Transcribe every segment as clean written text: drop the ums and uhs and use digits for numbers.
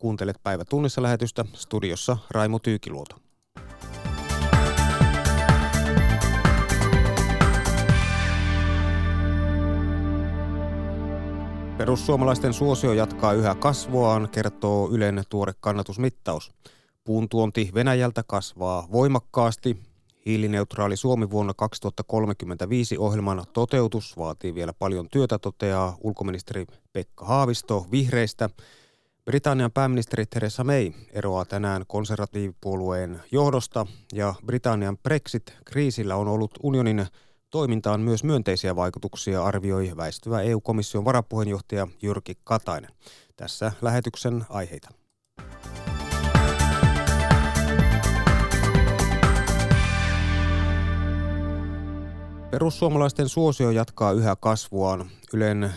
Kuuntelet Päivä tunnissa -lähetystä, studiossa Raimo Tyykiluoto. Perussuomalaisten suosio jatkaa yhä kasvuaan, kertoo Ylen tuore kannatusmittaus. Puun tuonti Venäjältä kasvaa voimakkaasti. Hiilineutraali Suomi vuonna 2035 -ohjelman toteutus vaatii vielä paljon työtä, toteaa ulkoministeri Pekka Haavisto vihreistä. Britannian pääministeri Theresa May eroaa tänään konservatiivipuolueen johdosta, ja Britannian Brexit-kriisillä on ollut unionin toimintaan myös myönteisiä vaikutuksia, arvioi väistyvä EU-komission varapuheenjohtaja Jyrki Katainen. Tässä lähetyksen aiheita. Perussuomalaisten suosio jatkaa yhä kasvuaan. Ylen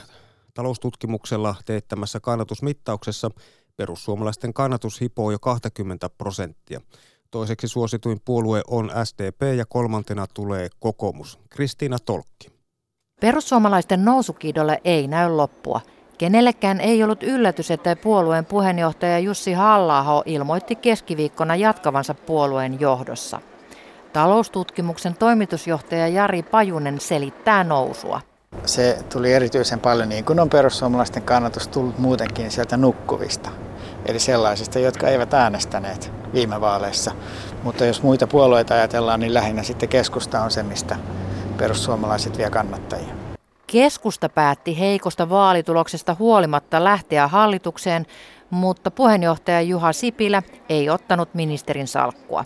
taloustutkimuksella teettämässä kannatusmittauksessa perussuomalaisten kannatus hipoo jo 20%. Toiseksi suosituin puolue on SDP ja kolmantena tulee kokoomus. Kristiina Tolkki. Perussuomalaisten nousukiidolle ei näy loppua. Kenellekään ei ollut yllätys, että puolueen puheenjohtaja Jussi Halla-aho ilmoitti keskiviikkona jatkavansa puolueen johdossa. Taloustutkimuksen toimitusjohtaja Jari Pajunen selittää nousua. Se tuli erityisen paljon, niin kuin on perussuomalaisten kannatus tullut muutenkin, sieltä nukkuvista. Eli sellaisista, jotka eivät äänestäneet viime vaaleissa. Mutta jos muita puolueita ajatellaan, niin lähinnä sitten Keskusta on se, mistä perussuomalaiset vie kannattajia. Keskusta päätti heikosta vaalituloksesta huolimatta lähteä hallitukseen, mutta puheenjohtaja Juha Sipilä ei ottanut ministerin salkkua.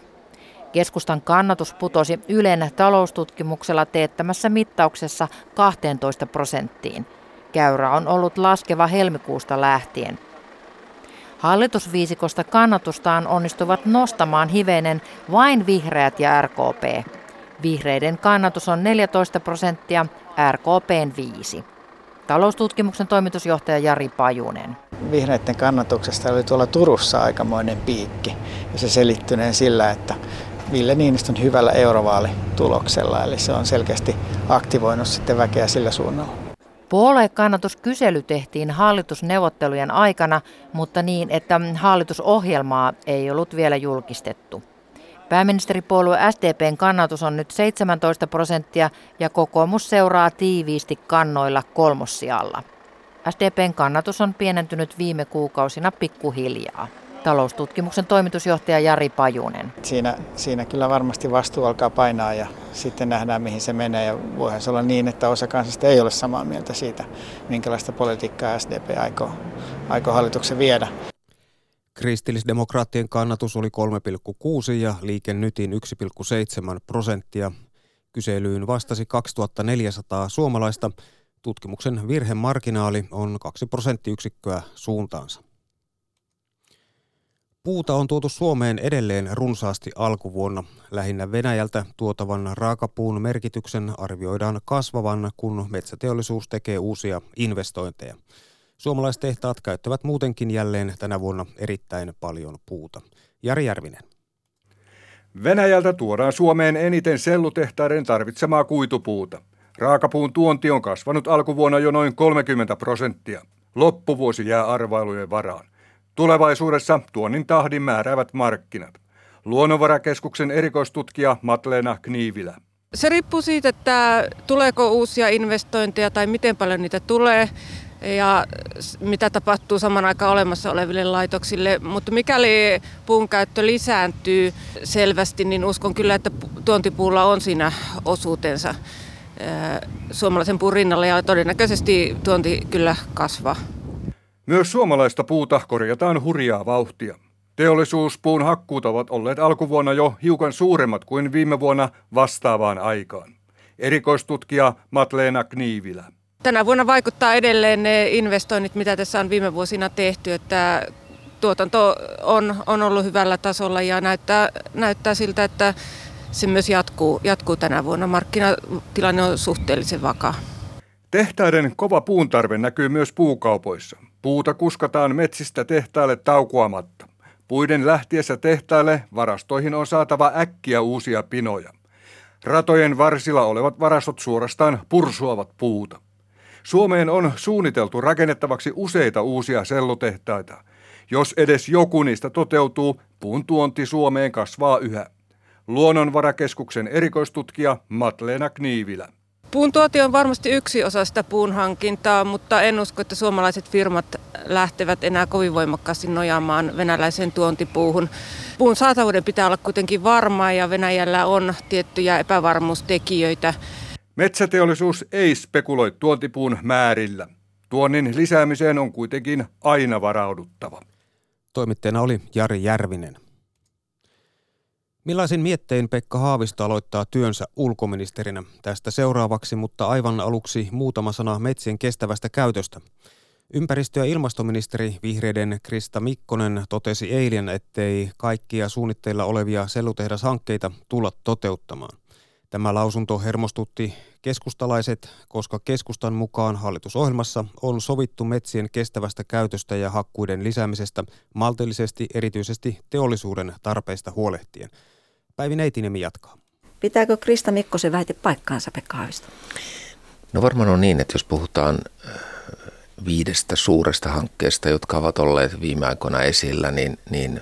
Keskustan kannatus putosi Ylen taloustutkimuksella teettämässä mittauksessa 12%. Käyrä on ollut laskeva helmikuusta lähtien. Hallitusviisikosta kannatustaan onnistuvat nostamaan hivenen vain vihreät ja RKP. Vihreiden kannatus on 14%, RKP:n 5%. Taloustutkimuksen toimitusjohtaja Jari Pajunen. Vihreiden kannatuksesta oli tuolla Turussa aikamoinen piikki, ja se selittyneen sillä, että Ville Niinistön hyvällä eurovaalituloksella, eli se on selkeästi aktivoinut sitten väkeä sillä suunnalla. Puoluekannatuskysely tehtiin hallitusneuvottelujen aikana, mutta niin, että hallitusohjelmaa ei ollut vielä julkistettu. Pääministeripuolue SDP:n kannatus on nyt 17% ja kokoomus seuraa tiiviisti kannoilla kolmossijalla. SDP:n kannatus on pienentynyt viime kuukausina pikkuhiljaa. Taloustutkimuksen toimitusjohtaja Jari Pajunen. Siinä kyllä varmasti vastuu alkaa painaa, ja sitten nähdään, mihin se menee. Ja voihan se olla niin, että osa kansasta ei ole samaa mieltä siitä, minkälaista politiikkaa SDP aikoo hallituksen viedä. Kristillisdemokraattien kannatus oli 3,6% ja Liike Nytin 1,7%. Kyselyyn vastasi 2400 suomalaista. Tutkimuksen virhemarginaali on 2% suuntaansa. Puuta on tuotu Suomeen edelleen runsaasti alkuvuonna. Lähinnä Venäjältä tuotavan raakapuun merkityksen arvioidaan kasvavan, kun metsäteollisuus tekee uusia investointeja. Suomalaistehtaat käyttävät muutenkin jälleen tänä vuonna erittäin paljon puuta. Jari Järvinen. Venäjältä tuodaan Suomeen eniten sellutehtaiden tarvitsemaa kuitupuuta. Raakapuun tuonti on kasvanut alkuvuonna jo noin 30%. Loppuvuosi jää arvailujen varaan. Tulevaisuudessa tuonnin tahdin määräävät markkinat. Luonnonvarakeskuksen erikoistutkija Matleena Kniivilä. Se riippuu siitä, että tuleeko uusia investointeja tai miten paljon niitä tulee ja mitä tapahtuu saman aikaan olemassa oleville laitoksille. Mutta mikäli puun käyttö lisääntyy selvästi, niin uskon kyllä, että tuontipuulla on siinä osuutensa suomalaisen puun rinnalla, ja todennäköisesti tuonti kyllä kasvaa. Myös suomalaista puuta korjataan hurjaa vauhtia. Teollisuuspuun hakkuut ovat olleet alkuvuonna jo hiukan suuremmat kuin viime vuonna vastaavaan aikaan. Erikoistutkija Matleena Kniivilä. Tänä vuonna vaikuttaa edelleen ne investoinnit, mitä tässä on viime vuosina tehty, että tuotanto on ollut hyvällä tasolla ja näyttää siltä, että se myös jatkuu tänä vuonna. Markkinatilanne on suhteellisen vakaa. Tehtaiden kova puuntarve näkyy myös puukaupoissa. Puuta kuskataan metsistä tehtaille taukoamatta. Puiden lähtiessä tehtaille varastoihin on saatava äkkiä uusia pinoja. Ratojen varsilla olevat varastot suorastaan pursuavat puuta. Suomeen on suunniteltu rakennettavaksi useita uusia sellutehtaita. Jos edes joku niistä toteutuu, puun tuonti Suomeen kasvaa yhä. Luonnonvarakeskuksen erikoistutkija Matleena Kniivilä. Puun tuonti on varmasti yksi osa sitä puun hankintaa, mutta en usko, että suomalaiset firmat lähtevät enää kovin voimakkaasti nojaamaan venäläiseen tuontipuuhun. Puun saatavuuden pitää olla kuitenkin varmaa ja Venäjällä on tiettyjä epävarmuustekijöitä. Metsäteollisuus ei spekuloi tuontipuun määrillä. Tuonnin lisäämiseen on kuitenkin aina varauduttava. Toimittajana oli Jari Järvinen. Millaisin miettein Pekka Haavisto aloittaa työnsä ulkoministerinä? Tästä seuraavaksi, mutta aivan aluksi muutama sana metsien kestävästä käytöstä. Ympäristö- ja ilmastoministeri vihreiden Krista Mikkonen totesi eilen, ettei kaikkia suunnitteilla olevia sellutehdashankkeita tulla toteuttamaan. Tämä lausunto hermostutti keskustalaiset, koska keskustan mukaan hallitusohjelmassa on sovittu metsien kestävästä käytöstä ja hakkuiden lisäämisestä maltillisesti erityisesti teollisuuden tarpeista huolehtien. Päivi Neitinemi jatkaa. Pitääkö Krista Mikkosen väite paikkaansa, Pekka Haavisto? No varmaan on niin, että jos puhutaan 5 suuresta hankkeesta, jotka ovat olleet viime aikoina esillä, niin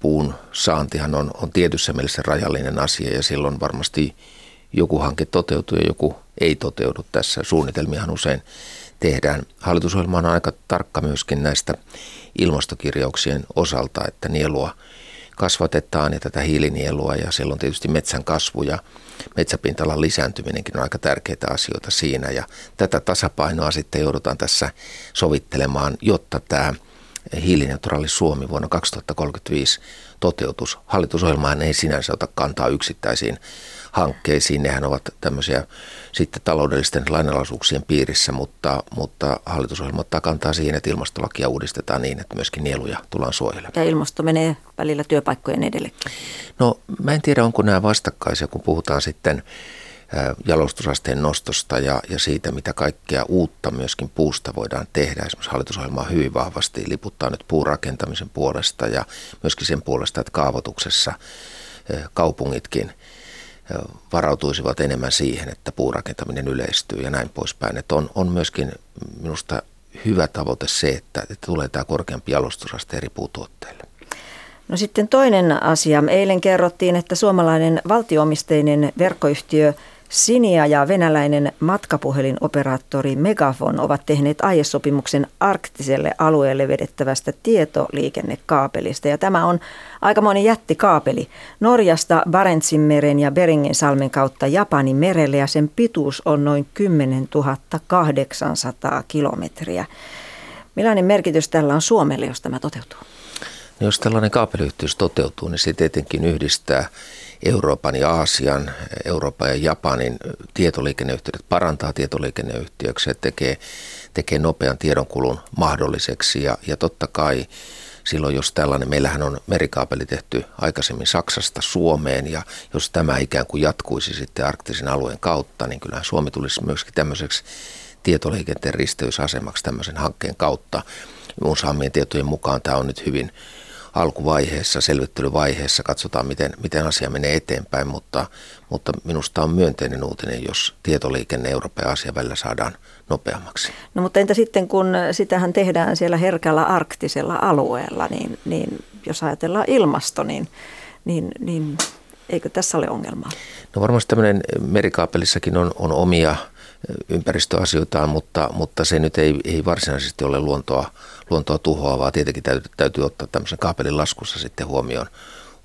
puun saantihan on tietyssä mielessä rajallinen asia ja silloin varmasti joku hanke toteutuu ja joku ei toteudu tässä. Suunnitelmiahan usein tehdään. Hallitusohjelma on aika tarkka myöskin näistä ilmastokirjauksien osalta, että nielua kasvatetaan ja tätä hiilinielua ja silloin tietysti metsän kasvu ja metsäpinta-alan lisääntyminenkin on aika tärkeitä asioita siinä. Ja tätä tasapainoa sitten joudutaan tässä sovittelemaan, jotta tämä hiilineutraali Suomi vuonna 2035 toteutus. Hallitusohjelmaan ei sinänsä ota kantaa yksittäisiin hankkeisiin. Nehän ovat tämmöisiä sitten taloudellisten lainalaisuuksien piirissä, mutta hallitusohjelma ottaa kantaa siihen, että ilmastolakia uudistetaan niin, että myöskin nieluja tullaan suojelemaan. Ja ilmasto menee välillä työpaikkojen edellekin. No mä en tiedä, onko nämä vastakkaisia, kun puhutaan sitten jalostusasteen nostosta ja siitä, mitä kaikkea uutta myöskin puusta voidaan tehdä. Esimerkiksi hallitusohjelma hyvin vahvasti liputtaa nyt puurakentamisen puolesta ja myöskin sen puolesta, että kaavoituksessa kaupungitkin varautuisivat enemmän siihen, että puurakentaminen yleistyy ja näin poispäin. Että on myöskin minusta hyvä tavoite se, että tulee tämä korkeampi jalostusaste eri puutuotteille. No sitten toinen asia. Eilen kerrottiin, että suomalainen valtioomisteinen verkkoyhtiö Cinia ja venäläinen matkapuhelinoperaattori Megafon ovat tehneet aiesopimuksen arktiselle alueelle vedettävästä tietoliikennekaapelista. Ja tämä on aikamoinen jättikaapeli Norjasta Barentsinmeren ja Beringinsalmen kautta Japanin merelle ja sen pituus on noin 10 800 kilometriä. Millainen merkitys tällä on Suomelle, jos tämä toteutuu? Jos tällainen kaapeliyhteys toteutuu, niin se tietenkin yhdistää Euroopan ja Aasian, Euroopan ja Japanin tietoliikenneyhteydet, parantaa tietoliikenneyhteyksiä, tekee nopean tiedonkulun mahdolliseksi ja totta kai silloin, jos tällainen, meillähän on merikaapeli tehty aikaisemmin Saksasta Suomeen ja jos tämä ikään kuin jatkuisi sitten arktisen alueen kautta, niin kyllähän Suomi tulisi myöskin tämmöiseksi tietoliikenteen risteysasemaksi tämmöisen hankkeen kautta. Minun saamien tietojen mukaan tämä on nyt hyvin alkuvaiheessa, selvittelyvaiheessa, katsotaan miten asia menee eteenpäin, mutta minusta on myönteinen uutinen, jos tietoliikenne Euroopan ja Aasian välillä saadaan nopeammaksi. No mutta entä sitten, kun sitähän tehdään siellä herkällä arktisella alueella, niin jos ajatellaan ilmasto, niin eikö tässä ole ongelmaa? No varmasti tämmöinen merikaapelissakin on omia ympäristöasioitaan, mutta se nyt ei varsinaisesti ole luontoa tuhoavaa. Tietenkin täytyy ottaa tämmöisen kaapelin laskussa sitten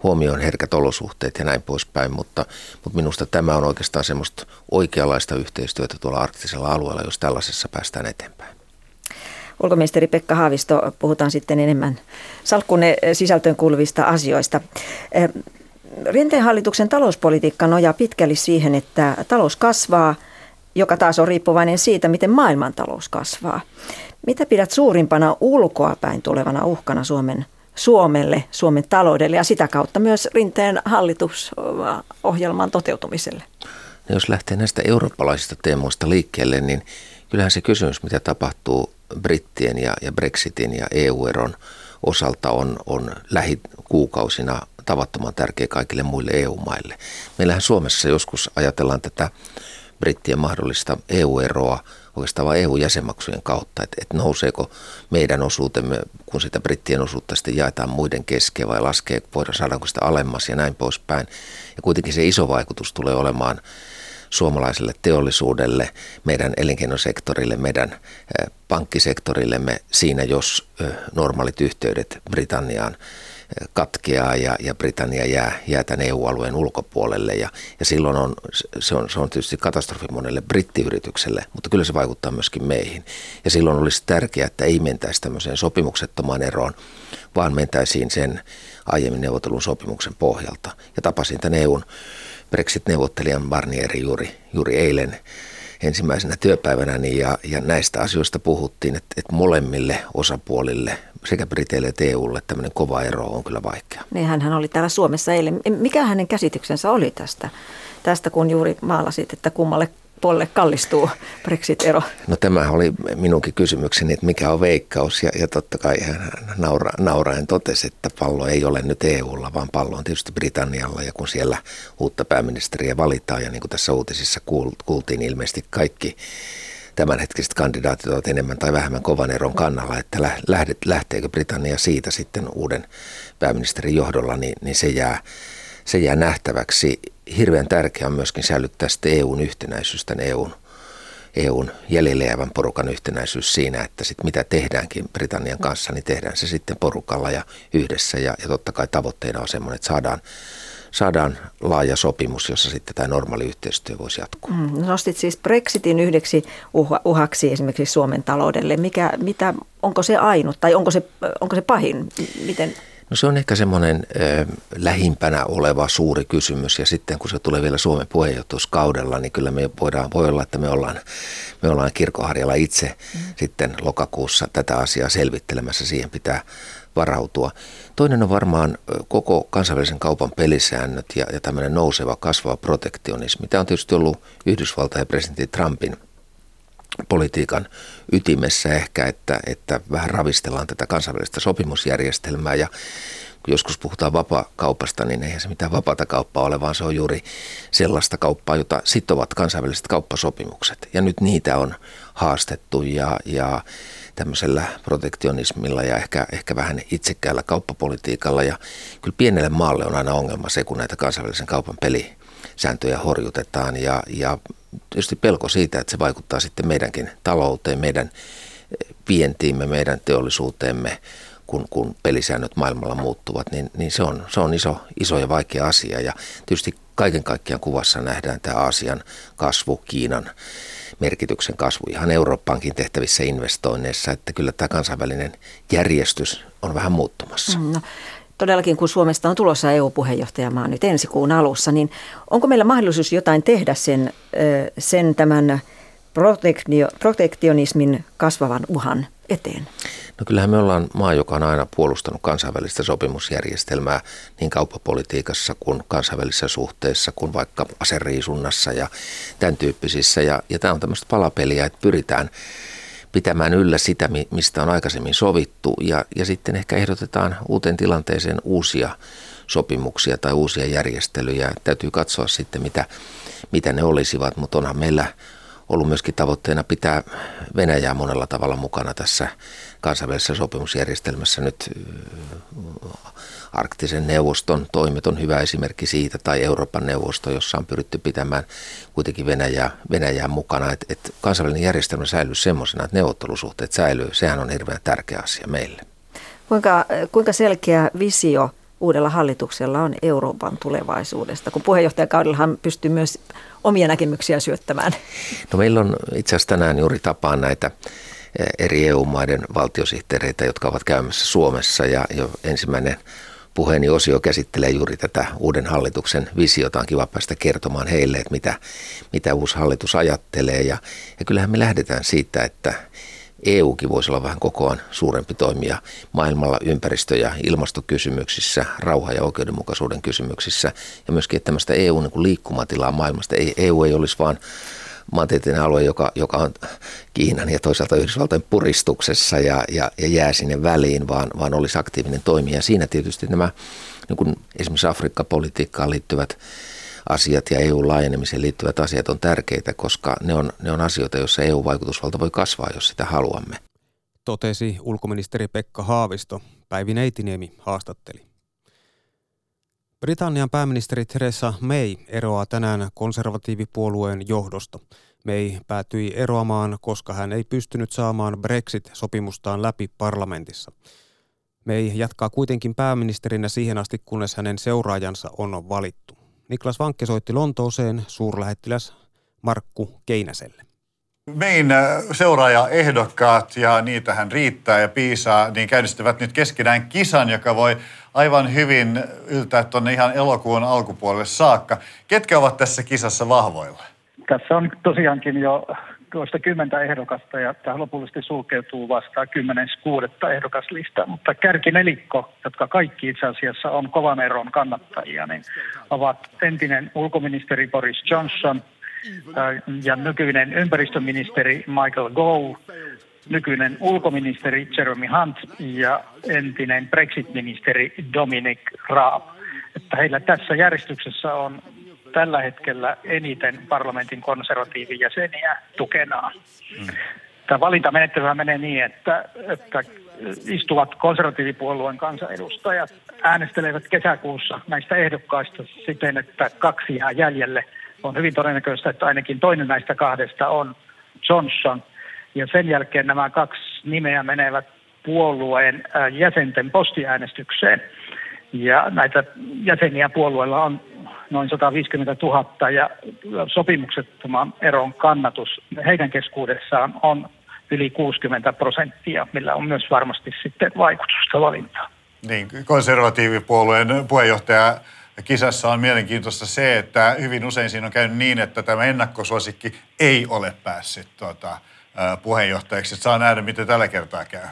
huomioon herkät olosuhteet ja näin poispäin, mutta minusta tämä on oikeastaan semmoista oikeanlaista yhteistyötä tuolla arktisella alueella, jos tällaisessa päästään eteenpäin. Ulkoministeri Pekka Haavisto, puhutaan sitten enemmän salkkunne sisältöön kuuluvista asioista. Rinteen hallituksen talouspolitiikka nojaa pitkälle siihen, että talous kasvaa, joka taas on riippuvainen siitä, miten maailmantalous kasvaa. Mitä pidät suurimpana ulkoapäin tulevana uhkana Suomelle, Suomen taloudelle ja sitä kautta myös Rinteen hallitusohjelman toteutumiselle? No jos lähtee näistä eurooppalaisista teemoista liikkeelle, niin kyllähän se kysymys, mitä tapahtuu brittien ja Brexitin ja EU-eron osalta on lähikuukausina tavattoman tärkeä kaikille muille EU-maille. Meillähän Suomessa joskus ajatellaan tätä brittien mahdollista EU-eroa oikeastaan vain EU-jäsenmaksujen kautta, että nouseeko meidän osuutemme, kun sitä brittien osuutta sitten jaetaan muiden kesken vai laskee, saadaanko sitä alemmas ja näin poispäin. Ja kuitenkin se iso vaikutus tulee olemaan suomalaiselle teollisuudelle, meidän elinkeinosektorille, meidän pankkisektorillemme siinä, jos normaalit yhteydet Britanniaan katkeaa ja Britannia jää tämän EU-alueen ulkopuolelle ja silloin se on tietysti katastrofi monelle brittiyritykselle, mutta kyllä se vaikuttaa myöskin meihin. Ja silloin olisi tärkeää, että ei mentäisi tämmöiseen sopimuksettomaan eroon, vaan mentäisiin sen aiemmin neuvotellun sopimuksen pohjalta. Ja tapasin tämän EUn Brexit-neuvottelijan Barnierin juuri eilen ensimmäisenä työpäivänäni ja näistä asioista puhuttiin, että molemmille osapuolille sekä briteille että EUlle tämmöinen kova ero on kyllä vaikea. Niin, hänhän oli täällä Suomessa eilen. Mikä hänen käsityksensä oli tästä kun juuri maalasit, että kummalle puolelle kallistuu Brexit-ero? No tämä oli minunkin kysymykseni, että mikä on veikkaus ja totta kai hän nauraen totesi, että pallo ei ole nyt EUlla, vaan pallo on tietysti Britannialla ja kun siellä uutta pääministeriä valitaan ja niin kuin tässä uutisissa kuultiin ilmeisesti kaikki tämänhetkiset kandidaatit ovat enemmän tai vähemmän kovan eron kannalla, että lähteekö Britannia siitä sitten uuden pääministerin johdolla, niin se jää nähtäväksi. Hirveän tärkeää on myöskin säilyttää sitten EUn yhtenäisyys, tämän EUn jäljelle jäävän porukan yhtenäisyys siinä, että sitten mitä tehdäänkin Britannian kanssa, niin tehdään se sitten porukalla ja yhdessä ja totta kai tavoitteena on semmoinen, että saadaan laaja sopimus, jossa sitten tämä normaali yhteistyö voisi jatkua. Nostit siis Brexitin yhdeksi uhaksi esimerkiksi Suomen taloudelle. Onko se ainut tai onko se pahin? Miten? No se on ehkä semmoinen lähimpänä oleva suuri kysymys ja sitten kun se tulee vielä Suomen puheenjohtajuuskaudella, niin kyllä me voi olla, että me ollaan kirkkoharjalla itse sitten lokakuussa tätä asiaa selvittelemässä, siihen pitää varautua. Toinen on varmaan koko kansainvälisen kaupan pelisäännöt ja tämmöinen nouseva, kasvava protektionismi. Tämä on tietysti ollut Yhdysvaltain ja presidentti Trumpin politiikan ytimessä ehkä, että vähän ravistellaan tätä kansainvälistä sopimusjärjestelmää ja kun joskus puhutaan vapaakaupasta, niin eihän se mitään vapaata kauppaa ole, vaan se on juuri sellaista kauppaa, jota sitovat kansainväliset kauppasopimukset. Ja nyt niitä on haastettu ja tämmöisellä protektionismilla ja ehkä vähän itsekkäällä kauppapolitiikalla. Ja kyllä pienelle maalle on aina ongelma se, kun näitä kansainvälisen kaupan pelisääntöjä horjutetaan ja tietysti pelko siitä, että se vaikuttaa sitten meidänkin talouteen, meidän vientiimme, meidän teollisuuteemme, kun pelisäännöt maailmalla muuttuvat, niin se on iso ja vaikea asia. Ja tietysti kaiken kaikkiaan kuvassa nähdään tämä Aasian kasvu, Kiinan merkityksen kasvu ihan Eurooppaankin tehtävissä investoinneissa, että kyllä tämä kansainvälinen järjestys on vähän muuttumassa. No. Todellakin, kun Suomesta on tulossa EU-puheenjohtajamaa nyt ensi kuun alussa, niin onko meillä mahdollisuus jotain tehdä sen tämän protektionismin kasvavan uhan eteen? No kyllähän me ollaan maa, joka on aina puolustanut kansainvälistä sopimusjärjestelmää niin kauppapolitiikassa kuin kansainvälisissä suhteissa kuin vaikka aseriisunnassa ja tämän tyyppisissä. Ja tämä on tämmöistä palapeliä, että pyritään pitämään yllä sitä, mistä on aikaisemmin sovittu ja sitten ehkä ehdotetaan uuteen tilanteeseen uusia sopimuksia tai uusia järjestelyjä. Täytyy katsoa sitten, mitä ne olisivat, mutta onhan meillä ollut myöskin tavoitteena pitää Venäjää monella tavalla mukana tässä kansainvälisessä sopimusjärjestelmässä. Nyt Arktisen neuvoston toimet on hyvä esimerkki siitä, tai Euroopan neuvosto, jossa on pyritty pitämään kuitenkin Venäjää mukana. Et kansainvälinen järjestelmä säilyy semmoisena, että neuvottelusuhteet säilyy. Sehän on hirveän tärkeä asia meille. Kuinka selkeä visio uudella hallituksella on Euroopan tulevaisuudesta, kun puheenjohtajakaudellahan pystyy myös omia näkemyksiä syöttämään? No meillä on itse asiassa tänään juuri tapaan näitä eri EU-maiden valtiosihteereitä, jotka ovat käymässä Suomessa ja jo ensimmäinen puheeni osio käsittelee juuri tätä uuden hallituksen visiota. On kiva päästä kertomaan heille, että mitä uusi hallitus ajattelee ja kyllähän me lähdetään siitä, että EUkin voisi olla vähän kokoaan suurempi toimija maailmalla ympäristö- ja ilmastokysymyksissä, rauha- ja oikeudenmukaisuuden kysymyksissä ja myöskin tämmöistä EU-liikkumatilaa maailmasta. EU ei olisi vaan maantieteellinen alue, joka on Kiinan ja toisaalta Yhdysvaltain puristuksessa ja jää sinne väliin, vaan olisi aktiivinen toimija. Siinä tietysti nämä niin kuin esimerkiksi Afrikka-politiikkaan liittyvät asiat ja EU-laajenemiseen liittyvät asiat on tärkeitä, koska ne on asioita, joissa EU-vaikutusvalta voi kasvaa, jos sitä haluamme. Totesi ulkoministeri Pekka Haavisto. Päivi Neitinemi haastatteli. Britannian pääministeri Theresa May eroaa tänään konservatiivipuolueen johdosta. May päätyi eroamaan, koska hän ei pystynyt saamaan Brexit-sopimustaan läpi parlamentissa. May jatkaa kuitenkin pääministerinä siihen asti, kunnes hänen seuraajansa on valittu. Niklas Vankke soitti Lontooseen suurlähettiläs Markku Keinäselle. Mayn seuraajaehdokkaat, ja niitähän riittää ja piisaa, niin käynnistävät nyt keskenään kisan, joka voi aivan hyvin yltää tuonne ihan elokuun alkupuolelle saakka. Ketkä ovat tässä kisassa vahvoilla? Tässä on tosiaankin jo toista 10 ehdokasta, ja tämä lopullisesti sulkeutuu vastaan 10.6. ehdokaslista. Mutta kärkinelikko, jotka kaikki itse asiassa on kovan eron kannattajia, niin ovat entinen ulkoministeri Boris Johnson ja nykyinen ympäristöministeri Michael Gove, nykyinen ulkoministeri Jeremy Hunt ja entinen Brexit-ministeri Dominic Raab. Että heillä tässä järjestyksessä on tällä hetkellä eniten parlamentin konservatiivijäseniä tukenaan. Tämä valintamenettelyä menee niin, että istuvat konservatiivipuolueen kansanedustajat äänestelevät kesäkuussa näistä ehdokkaista siten, että 2 jää jäljelle. On hyvin todennäköistä, että ainakin toinen näistä 2 on Johnson. Ja sen jälkeen nämä 2 nimeä menevät puolueen jäsenten postiäänestykseen. Ja näitä jäseniä puolueella on noin 150 000 ja sopimuksettoman eron kannatus heidän keskuudessaan on yli 60%, millä on myös varmasti sitten vaikutusta valintaan. Niin, konservatiivipuolueen puheenjohtaja kisassa on mielenkiintoista se, että hyvin usein siinä on käynyt niin, että tämä ennakkosuosikki ei ole päässyt puheenjohtajaksi. Saa nähdä, miten tällä kertaa käy.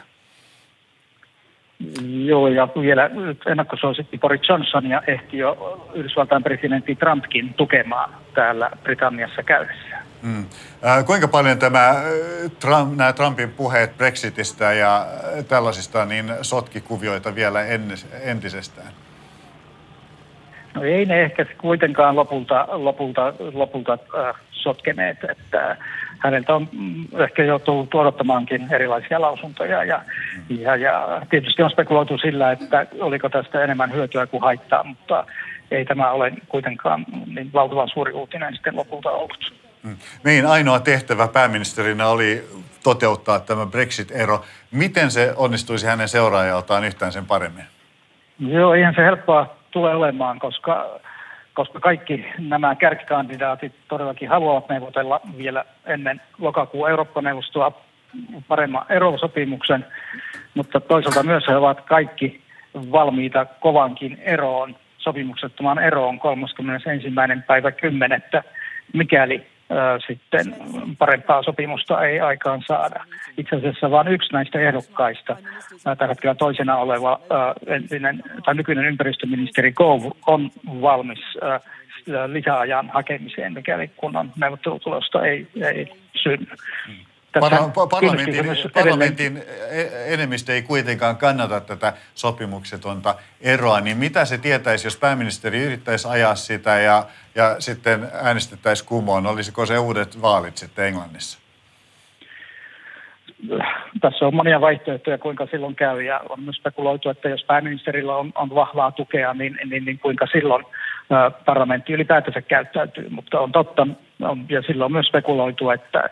Joo, ja vielä ennakkosuosikki Boris Johnson ja ehti jo Yhdysvaltain presidentti Trumpkin tukemaan täällä Britanniassa käydessä. Kuinka paljon nämä Trumpin puheet Brexitistä ja tällaisista niin sotki kuvioita vielä entisestään? No ei ne ehkä kuitenkaan lopulta sotkeneet, että häneltä on ehkä joutuu odottamaankin erilaisia lausuntoja ja tietysti on spekuloitu sillä, että oliko tästä enemmän hyötyä kuin haittaa, mutta ei tämä ole kuitenkaan niin valtavan suuri uutinen sitten lopulta ollut. Niin, ainoa tehtävä pääministerinä oli toteuttaa tämä Brexit-ero. Miten se onnistuisi hänen seuraajaltaan yhtään sen paremmin? Joo, ihan se helppoa tulee olemaan, koska kaikki nämä kärkikandidaatit todellakin haluavat neuvotella vielä ennen lokakuun Eurooppa-neuvostoa paremman erosopimuksen, mutta toisaalta myös he ovat kaikki valmiita kovankin eroon, sopimuksettomaan eroon 31.10, mikäli sitten parempaa sopimusta ei aikaan saada. Itse asiassa vain yksi näistä ehdokkaista, tällä hetkellä toisena oleva entinen tai nykyinen ympäristöministeri Gove, on valmis lisäajan hakemiseen, mikäli kunnon neuvottelutulosta ei synny. Parlamentin enemmistö ei kuitenkaan kannata tätä sopimuksetonta eroa, niin mitä se tietäisi, jos pääministeri yrittäisi ajaa sitä ja sitten äänestettäisiin kumoon? Olisiko se uudet vaalit sitten Englannissa? Tässä on monia vaihtoehtoja, kuinka silloin käy, ja on myös spekuloitu, että jos pääministerillä on vahvaa tukea, niin kuinka silloin parlamentti ylipäätänsä käyttäytyy, mutta on totta, ja silloin on myös spekuloitu, että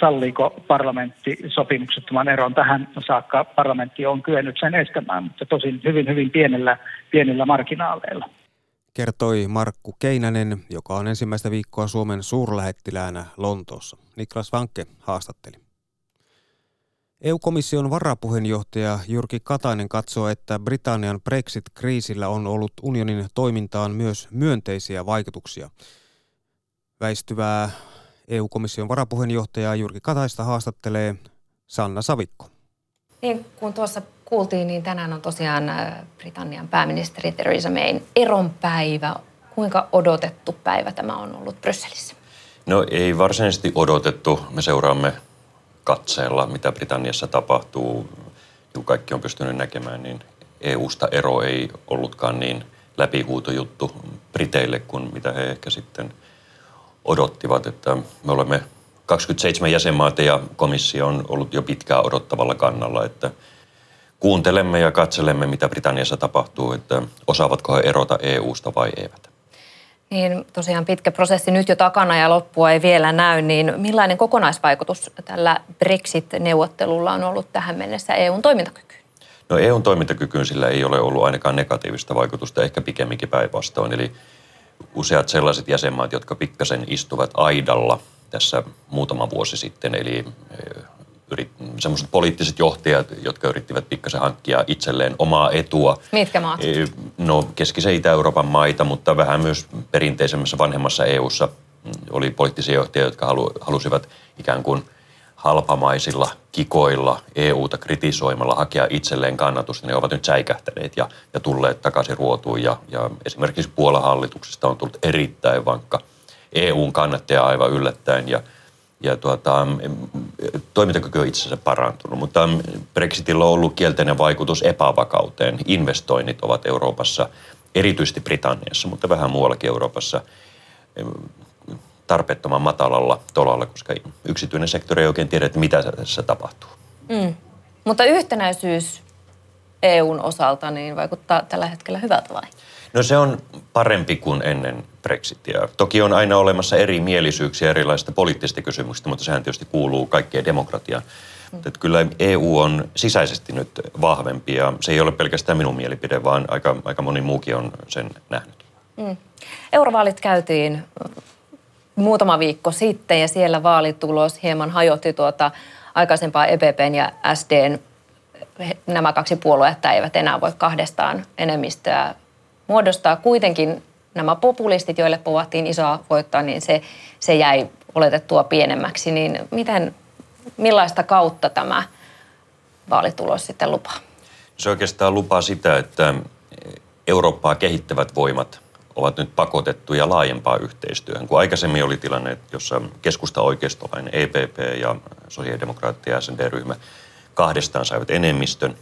salliiko parlamentti sopimuksettoman eron. Tähän saakka parlamentti on kyennyt sen estämään, mutta tosin hyvin pienillä marginaaleilla. Kertoi Markku Keinänen, joka on ensimmäistä viikkoa Suomen suurlähettiläänä Lontoossa. Niklas Vankke haastatteli. EU-komission varapuheenjohtaja Jyrki Katainen katsoo, että Britannian Brexit-kriisillä on ollut unionin toimintaan myös myönteisiä vaikutuksia. Väistyvää EU-komission varapuheenjohtajaa Jyrki Kataista haastattelee Sanna Savikko. Niin kuin tuossa kuultiin, niin tänään on tosiaan Britannian pääministeri Theresa Mayn eronpäivä. Kuinka odotettu päivä tämä on ollut Brysselissä? No ei varsinaisesti odotettu. Me seuraamme katseella, mitä Britanniassa tapahtuu. Kun kaikki on pystynyt näkemään, niin EUsta ero ei ollutkaan niin läpihuutojuttu Briteille kuin mitä he ehkä sitten odottivat. Että me olemme 27 jäsenmaata ja komissio on ollut jo pitkään odottavalla kannalla, että kuuntelemme ja katselemme, mitä Britanniassa tapahtuu, että osaavatko he erota EU:sta vai eivät. Niin tosiaan pitkä prosessi nyt jo takana ja loppua ei vielä näy, niin millainen kokonaisvaikutus tällä Brexit-neuvottelulla on ollut tähän mennessä EU:n toimintakykyyn? No EU:n toimintakykyyn sillä ei ole ollut ainakaan negatiivista vaikutusta, ehkä pikemminkin päinvastoin. Eli useat sellaiset jäsenmaat, jotka pikkasen istuvat aidalla tässä muutama vuosi sitten, eli semmoiset poliittiset johtajat, jotka yrittivät pikkasen hankkia itselleen omaa etua. Mitkä maat? No keskisen Itä-Euroopan maita, mutta vähän myös perinteisemmässä vanhemmassa EU:ssa oli poliittisia johtajia, jotka halusivat ikään kuin halpamaisilla kikoilla EU:ta kritisoimalla hakea itselleen kannatusta. Ne ovat nyt säikähtäneet ja tulleet takaisin ruotuun ja esimerkiksi Puolan hallituksesta on tullut erittäin vankka EU:n kannattaja aivan yllättäen ja toimintakyky on itse asiassa parantunut, mutta Brexitillä on ollut kielteinen vaikutus epävakauteen. Investoinnit ovat Euroopassa, erityisesti Britanniassa, mutta vähän muuallakin Euroopassa, tarpeettoman matalalla tolalla, koska yksityinen sektori ei oikein tiedä, että mitä tässä tapahtuu. Mutta yhtenäisyys EUn osalta niin vaikuttaa tällä hetkellä hyvältä vai? No se on parempi kuin ennen Brexitia. Toki on aina olemassa erimielisyyksiä erilaisista poliittisista kysymyksistä, mutta sehän tietysti kuuluu kaikkeen demokratiaan. Että kyllä EU on sisäisesti nyt vahvempi ja se ei ole pelkästään minun mielipide, vaan aika moni muukin on sen nähnyt. Eurovaalit käytiin muutama viikko sitten ja siellä vaalitulos hieman hajotti aikaisempaa EPPn ja SDn. Nämä kaksi puoluetta eivät enää voi kahdestaan enemmistöä muodostaa. Kuitenkin nämä populistit, joille povattiin isoa voittaa, niin se jäi oletettua pienemmäksi. Niin millaista kautta tämä vaalitulos sitten lupaa? Se oikeastaan lupaa sitä, että Eurooppaa kehittävät voimat ovat nyt pakotettuja laajempaan yhteistyöhön. Kun aikaisemmin oli tilanne, jossa keskusta-oikeistolainen EPP ja sosiaalidemokraatti ja SND-ryhmä kahdestaan saivat enemmistön,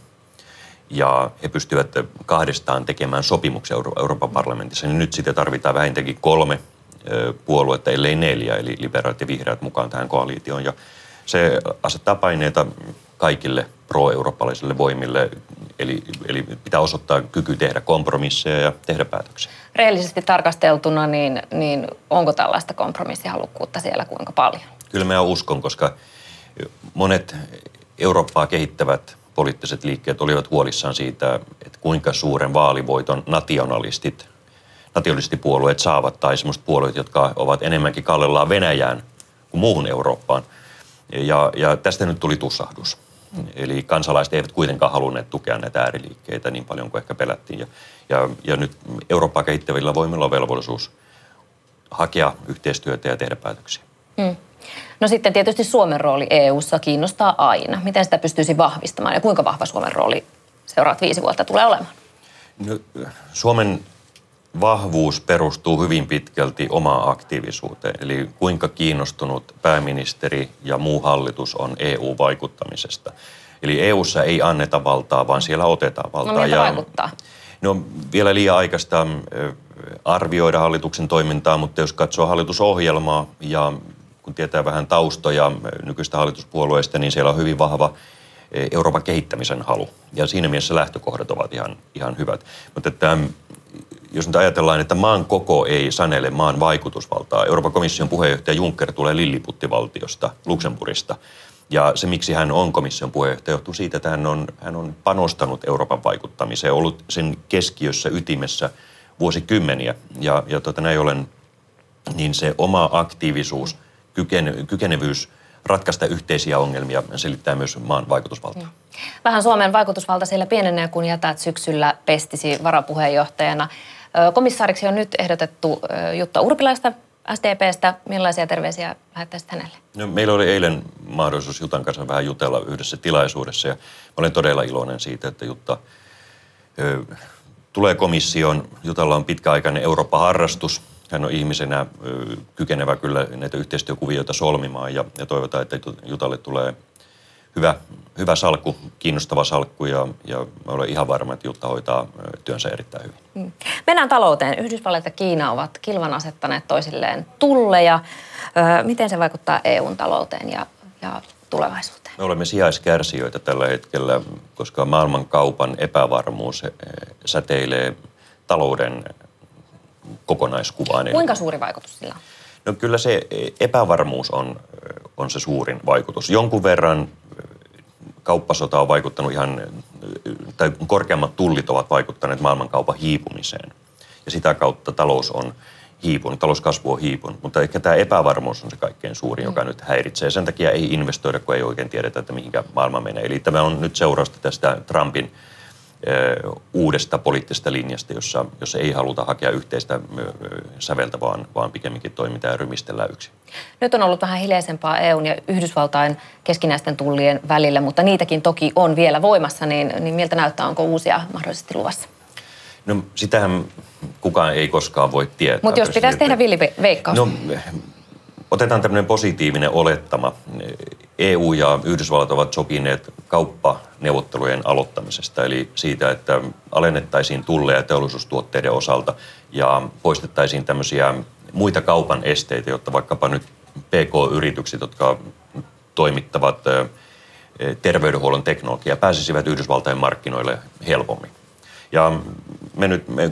ja he pystyvät kahdestaan tekemään sopimuksia Euroopan parlamentissa, niin nyt sitä tarvitaan vähintäänkin 3 puoluetta, ellei 4, eli liberaalit ja vihreät mukaan tähän koalitioon. Ja se asettaa paineita kaikille pro-eurooppalaisille voimille, eli pitää osoittaa kyky tehdä kompromisseja ja tehdä päätöksiä. Rehellisesti tarkasteltuna, niin onko tällaista kompromissihalukkuutta siellä kuinka paljon? Kyllä minä uskon, koska monet Eurooppaa kehittävät poliittiset liikkeet olivat huolissaan siitä, että kuinka suuren vaalivoiton nationalistipuolueet saavat, tai semmoiset puolueet, jotka ovat enemmänkin kallellaan Venäjään kuin muuhun Eurooppaan. Ja tästä nyt tuli tussahdus. Eli kansalaiset eivät kuitenkaan halunneet tukea näitä ääriliikkeitä niin paljon kuin ehkä pelättiin. Ja nyt Eurooppaa kehittävillä voimilla on velvollisuus hakea yhteistyötä ja tehdä päätöksiä. No sitten tietysti Suomen rooli EU:ssa kiinnostaa aina. Miten sitä pystyisi vahvistamaan ja kuinka vahva Suomen rooli seuraavat 5 vuotta tulee olemaan? No, Suomen vahvuus perustuu hyvin pitkälti omaan aktiivisuuteen. Eli kuinka kiinnostunut pääministeri ja muu hallitus on EU-vaikuttamisesta. Eli EU:ssa ei anneta valtaa, vaan siellä otetaan valtaa. No miltä vaikuttaa? No vielä liian aikaista arvioida hallituksen toimintaa, mutta jos katsoo hallitusohjelmaa ja kun tietää vähän taustoja nykyistä hallituspuolueista, niin siellä on hyvin vahva Euroopan kehittämisen halu. Ja siinä mielessä lähtökohdat ovat ihan hyvät. Mutta että, jos nyt ajatellaan, että maan koko ei sanele maan vaikutusvaltaa. Euroopan komission puheenjohtaja Juncker tulee lilliputtivaltiosta, Luxemburgista. Ja se, miksi hän on komission puheenjohtaja, johtuu siitä, että hän on panostanut Euroopan vaikuttamiseen, ollut sen keskiössä, ytimessä vuosikymmeniä. Ja näin ollen niin se oma aktiivisuus, kykenevyys ratkaista yhteisiä ongelmia selittää myös maan vaikutusvaltaa. Vähän Suomen vaikutusvalta siellä pienenee, kun jätät syksyllä pestisi varapuheenjohtajana. Komissaariksi on nyt ehdotettu Jutta Urpilaista SDP:stä. Millaisia terveisiä lähettäisit hänelle? No, meillä oli eilen mahdollisuus Jutan kanssa vähän jutella yhdessä tilaisuudessa. Ja olen todella iloinen siitä, että Jutta tulee komissioon. Jutalla on pitkäaikainen Eurooppa-harrastus. Hän on ihmisenä kykenevä kyllä näitä yhteistyökuvioita solmimaan ja toivotaan, että Jutalle tulee hyvä salkku, kiinnostava salkku ja olen ihan varma, että Jutta hoitaa työnsä erittäin hyvin. Mennään talouteen. Yhdysvallat ja Kiina ovat kilvan asettaneet toisilleen tulleja. Miten se vaikuttaa EUn talouteen ja tulevaisuuteen? Me olemme sijaiskärsijöitä tällä hetkellä, koska maailmankaupan epävarmuus säteilee talouden kokonaiskuvaan. Kuinka suuri vaikutus sillä on? No kyllä se epävarmuus on se suurin vaikutus. Jonkun verran kauppasota on vaikuttanut tai korkeammat tullit ovat vaikuttaneet maailmankaupan hiipumiseen. Ja sitä kautta talous on hiipunut, talouskasvu on hiipunut. Mutta ehkä tämä epävarmuus on se kaikkein suurin, joka nyt häiritsee. Sen takia ei investoida, kun ei oikein tiedetä, että mihinkä maailma menee. Eli tämä on nyt seurausta tästä Trumpin uudesta poliittisesta linjasta, jossa ei haluta hakea yhteistä säveltä, vaan pikemminkin toimitaan ja rymistellään yksin. Nyt on ollut vähän hiljaisempaa EUn ja Yhdysvaltain keskinäisten tullien välillä, mutta niitäkin toki on vielä voimassa, niin miltä näyttää, onko uusia mahdollisesti luvassa? No sitähän kukaan ei koskaan voi tietää. Mutta jos pitäisi tehdä villiveikkaus. No, otetaan tämmöinen positiivinen olettama. EU ja Yhdysvallat ovat sopineet kauppaneuvottelujen aloittamisesta, eli siitä, että alennettaisiin tulleja teollisuustuotteiden osalta ja poistettaisiin tämmöisiä muita kaupan esteitä, jotta vaikkapa nyt PK-yritykset, jotka toimittavat terveydenhuollon teknologiaa, pääsisivät Yhdysvaltain markkinoille helpommin. Ja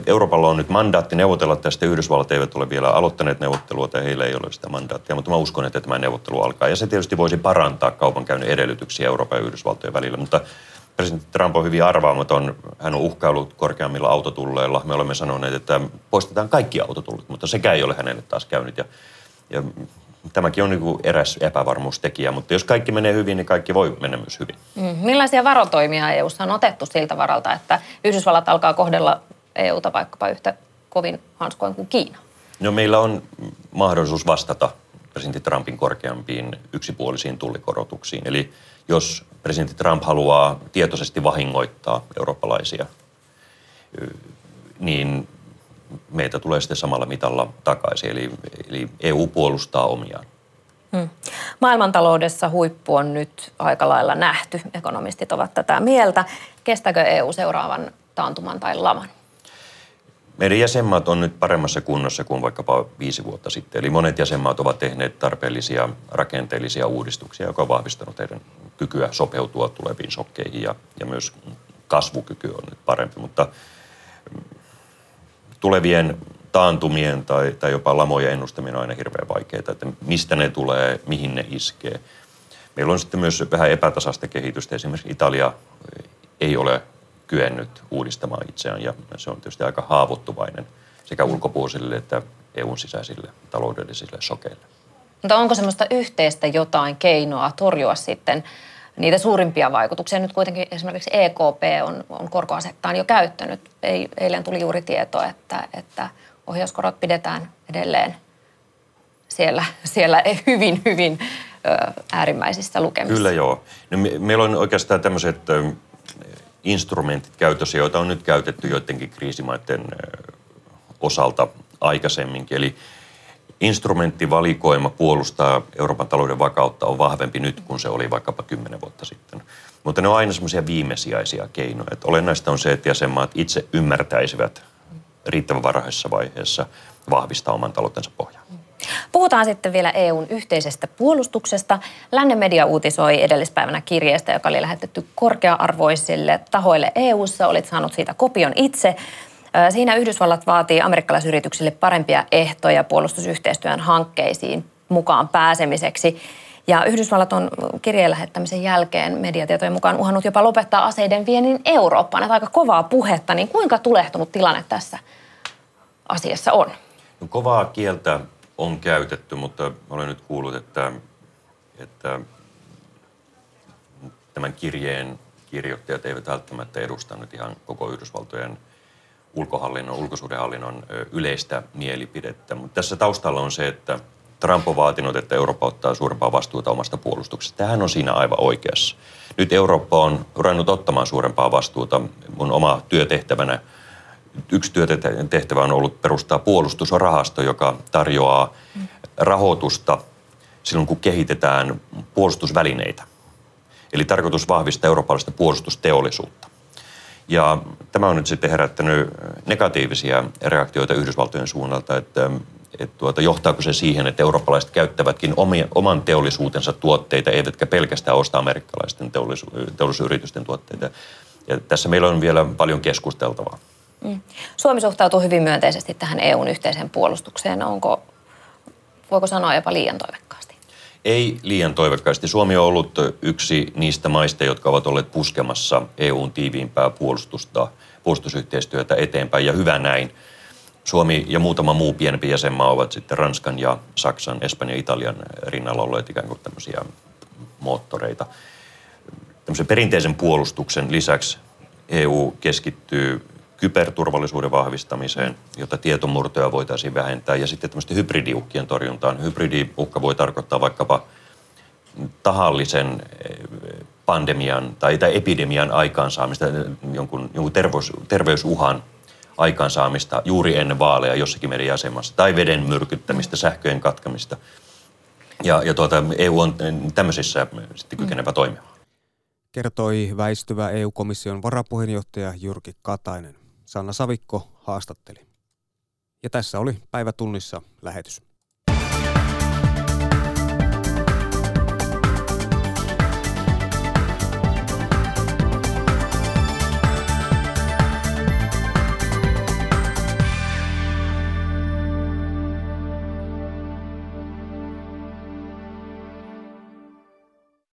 Euroopalla on nyt mandaatti neuvotella tästä. Yhdysvallat eivät ole vielä aloittaneet neuvottelua tai heillä ei ole sitä mandaattia, mutta mä uskon, että tämä neuvottelu alkaa. Ja se tietysti voisi parantaa kaupankäynnin edellytyksiä Euroopan ja Yhdysvaltojen välillä, mutta presidentti Trump on hyvin arvaamaton. Hän on uhkaillut korkeammilla autotulleilla. Me olemme sanoneet, että poistetaan kaikki autotullit, mutta sekään ei ole hänelle taas käynyt. Ja tämäkin on niin kuin eräs epävarmuustekijä, mutta jos kaikki menee hyvin, niin kaikki voi mennä myös hyvin. Millaisia varotoimia EU:ssa on otettu siltä varalta, että Yhdysvallat alkaa kohdella EUta vaikkapa yhtä kovin hanskoin kuin Kiina? No meillä on mahdollisuus vastata presidentti Trumpin korkeampiin yksipuolisiin tullikorotuksiin. Eli jos presidentti Trump haluaa tietoisesti vahingoittaa eurooppalaisia, niin meitä tulee sitten samalla mitalla takaisin, eli EU puolustaa omiaan. Maailmantaloudessa huippu on nyt aika lailla nähty. Ekonomistit ovat tätä mieltä. Kestääkö EU seuraavan taantuman tai laman? Meidän jäsenmaat on nyt paremmassa kunnossa kuin vaikkapa 5 vuotta sitten. Eli monet jäsenmaat ovat tehneet tarpeellisia rakenteellisia uudistuksia, joka on vahvistanut heidän kykyä sopeutua tuleviin shokkeihin ja myös kasvukyky on nyt parempi, mutta tulevien taantumien tai jopa lamojen ennustaminen on aina hirveän vaikeaa, että mistä ne tulee, mihin ne iskee. Meillä on sitten myös vähän epätasaista kehitystä. Esimerkiksi Italia ei ole kyennyt uudistamaan itseään ja se on tietysti aika haavoittuvainen sekä ulkopuolisille että EUn sisäisille taloudellisille shokeille. Mutta onko semmoista yhteistä jotain keinoa torjua sitten niitä suurimpia vaikutuksia? Nyt kuitenkin esimerkiksi EKP on korkoasettaan jo käyttänyt. Eilen tuli juuri tieto, että ohjauskorot pidetään edelleen siellä hyvin äärimmäisissä lukemissa. Kyllä joo. No, meillä on oikeastaan tämmöiset instrumentit käytössä, joita on nyt käytetty joidenkin kriisimaiden osalta aikaisemminkin. Eli instrumenttivalikoima puolustaa Euroopan talouden vakautta on vahvempi nyt kuin se oli vaikkapa 10 vuotta sitten. Mutta ne on aina semmoisia viimesijaisia keinoja. Et olennaista on se, että jäsenmaat itse ymmärtäisivät riittävän varhaisessa vaiheessa vahvistaa oman taloutensa pohjaa. Puhutaan sitten vielä EUn yhteisestä puolustuksesta. Lännen media uutisoi edellispäivänä kirjeestä, joka oli lähetetty korkea-arvoisille tahoille EU:ssa. Olit saanut siitä kopion itse. Siinä Yhdysvallat vaatii amerikkalaisyrityksille parempia ehtoja puolustusyhteistyön hankkeisiin mukaan pääsemiseksi. Ja Yhdysvallat on kirjeen lähettämisen jälkeen mediatietojen mukaan uhannut jopa lopettaa aseiden viennin Eurooppaan. Että aika kovaa puhetta, niin kuinka tulehtunut tilanne tässä asiassa on? No, kovaa kieltä on käytetty, mutta olen nyt kuullut, että tämän kirjeen kirjoittajat eivät välttämättä edusta nyt ihan koko Yhdysvaltojen ulkosuhdehallinnon yleistä mielipidettä. Mutta tässä taustalla on se, että Trump on vaatinut, että Eurooppa ottaa suurempaa vastuuta omasta puolustuksesta. Tämähän on siinä aivan oikeassa. Nyt Eurooppa on ruvennut ottamaan suurempaa vastuuta. Mun oma työtehtävänä, yksi työtehtävä on ollut perustaa puolustusrahasto, joka tarjoaa rahoitusta silloin, kun kehitetään puolustusvälineitä. eli tarkoitus vahvistaa eurooppalaista puolustusteollisuutta. Ja tämä on nyt sitten herättänyt negatiivisia reaktioita Yhdysvaltojen suunnalta, että johtaako se siihen, että eurooppalaiset käyttävätkin oman teollisuutensa tuotteita, eivätkä pelkästään osta amerikkalaisten teollisuusyritysten tuotteita. Ja tässä meillä on vielä paljon keskusteltavaa. Suomi suhtautuu hyvin myönteisesti tähän EUn yhteiseen puolustukseen. Voiko sanoa jopa liian toivekkaasti? Ei liian toivekkaasti. Suomi on ollut yksi niistä maista, jotka ovat olleet puskemassa EUn tiiviimpää puolustusyhteistyötä eteenpäin, ja hyvä näin. Suomi ja muutama muu pienempi jäsenmaa ovat sitten Ranskan ja Saksan, Espanjan ja Italian rinnalla olleet ikään kuin tämmöisiä moottoreita. Tämmöisen perinteisen puolustuksen lisäksi EU keskittyy kyberturvallisuuden vahvistamiseen, jotta tietomurtoja voitaisiin vähentää, ja sitten tämmöisten hybridiuhkien torjuntaan. Hybridiuhka voi tarkoittaa vaikkapa tahallisen pandemian tai epidemian aikaansaamista, jonkun terveysuhan aikaansaamista juuri ennen vaaleja jossakin meidän jäsenmaassa, tai veden myrkyttämistä, sähköjen katkamista. Ja EU on tämmöisissä sitten kykenevä toimimaan. Kertoi väistyvä EU-komission varapuheenjohtaja Jyrki Katainen. Sanna Savikko haastatteli. Ja tässä oli Päivä tunnissa lähetys.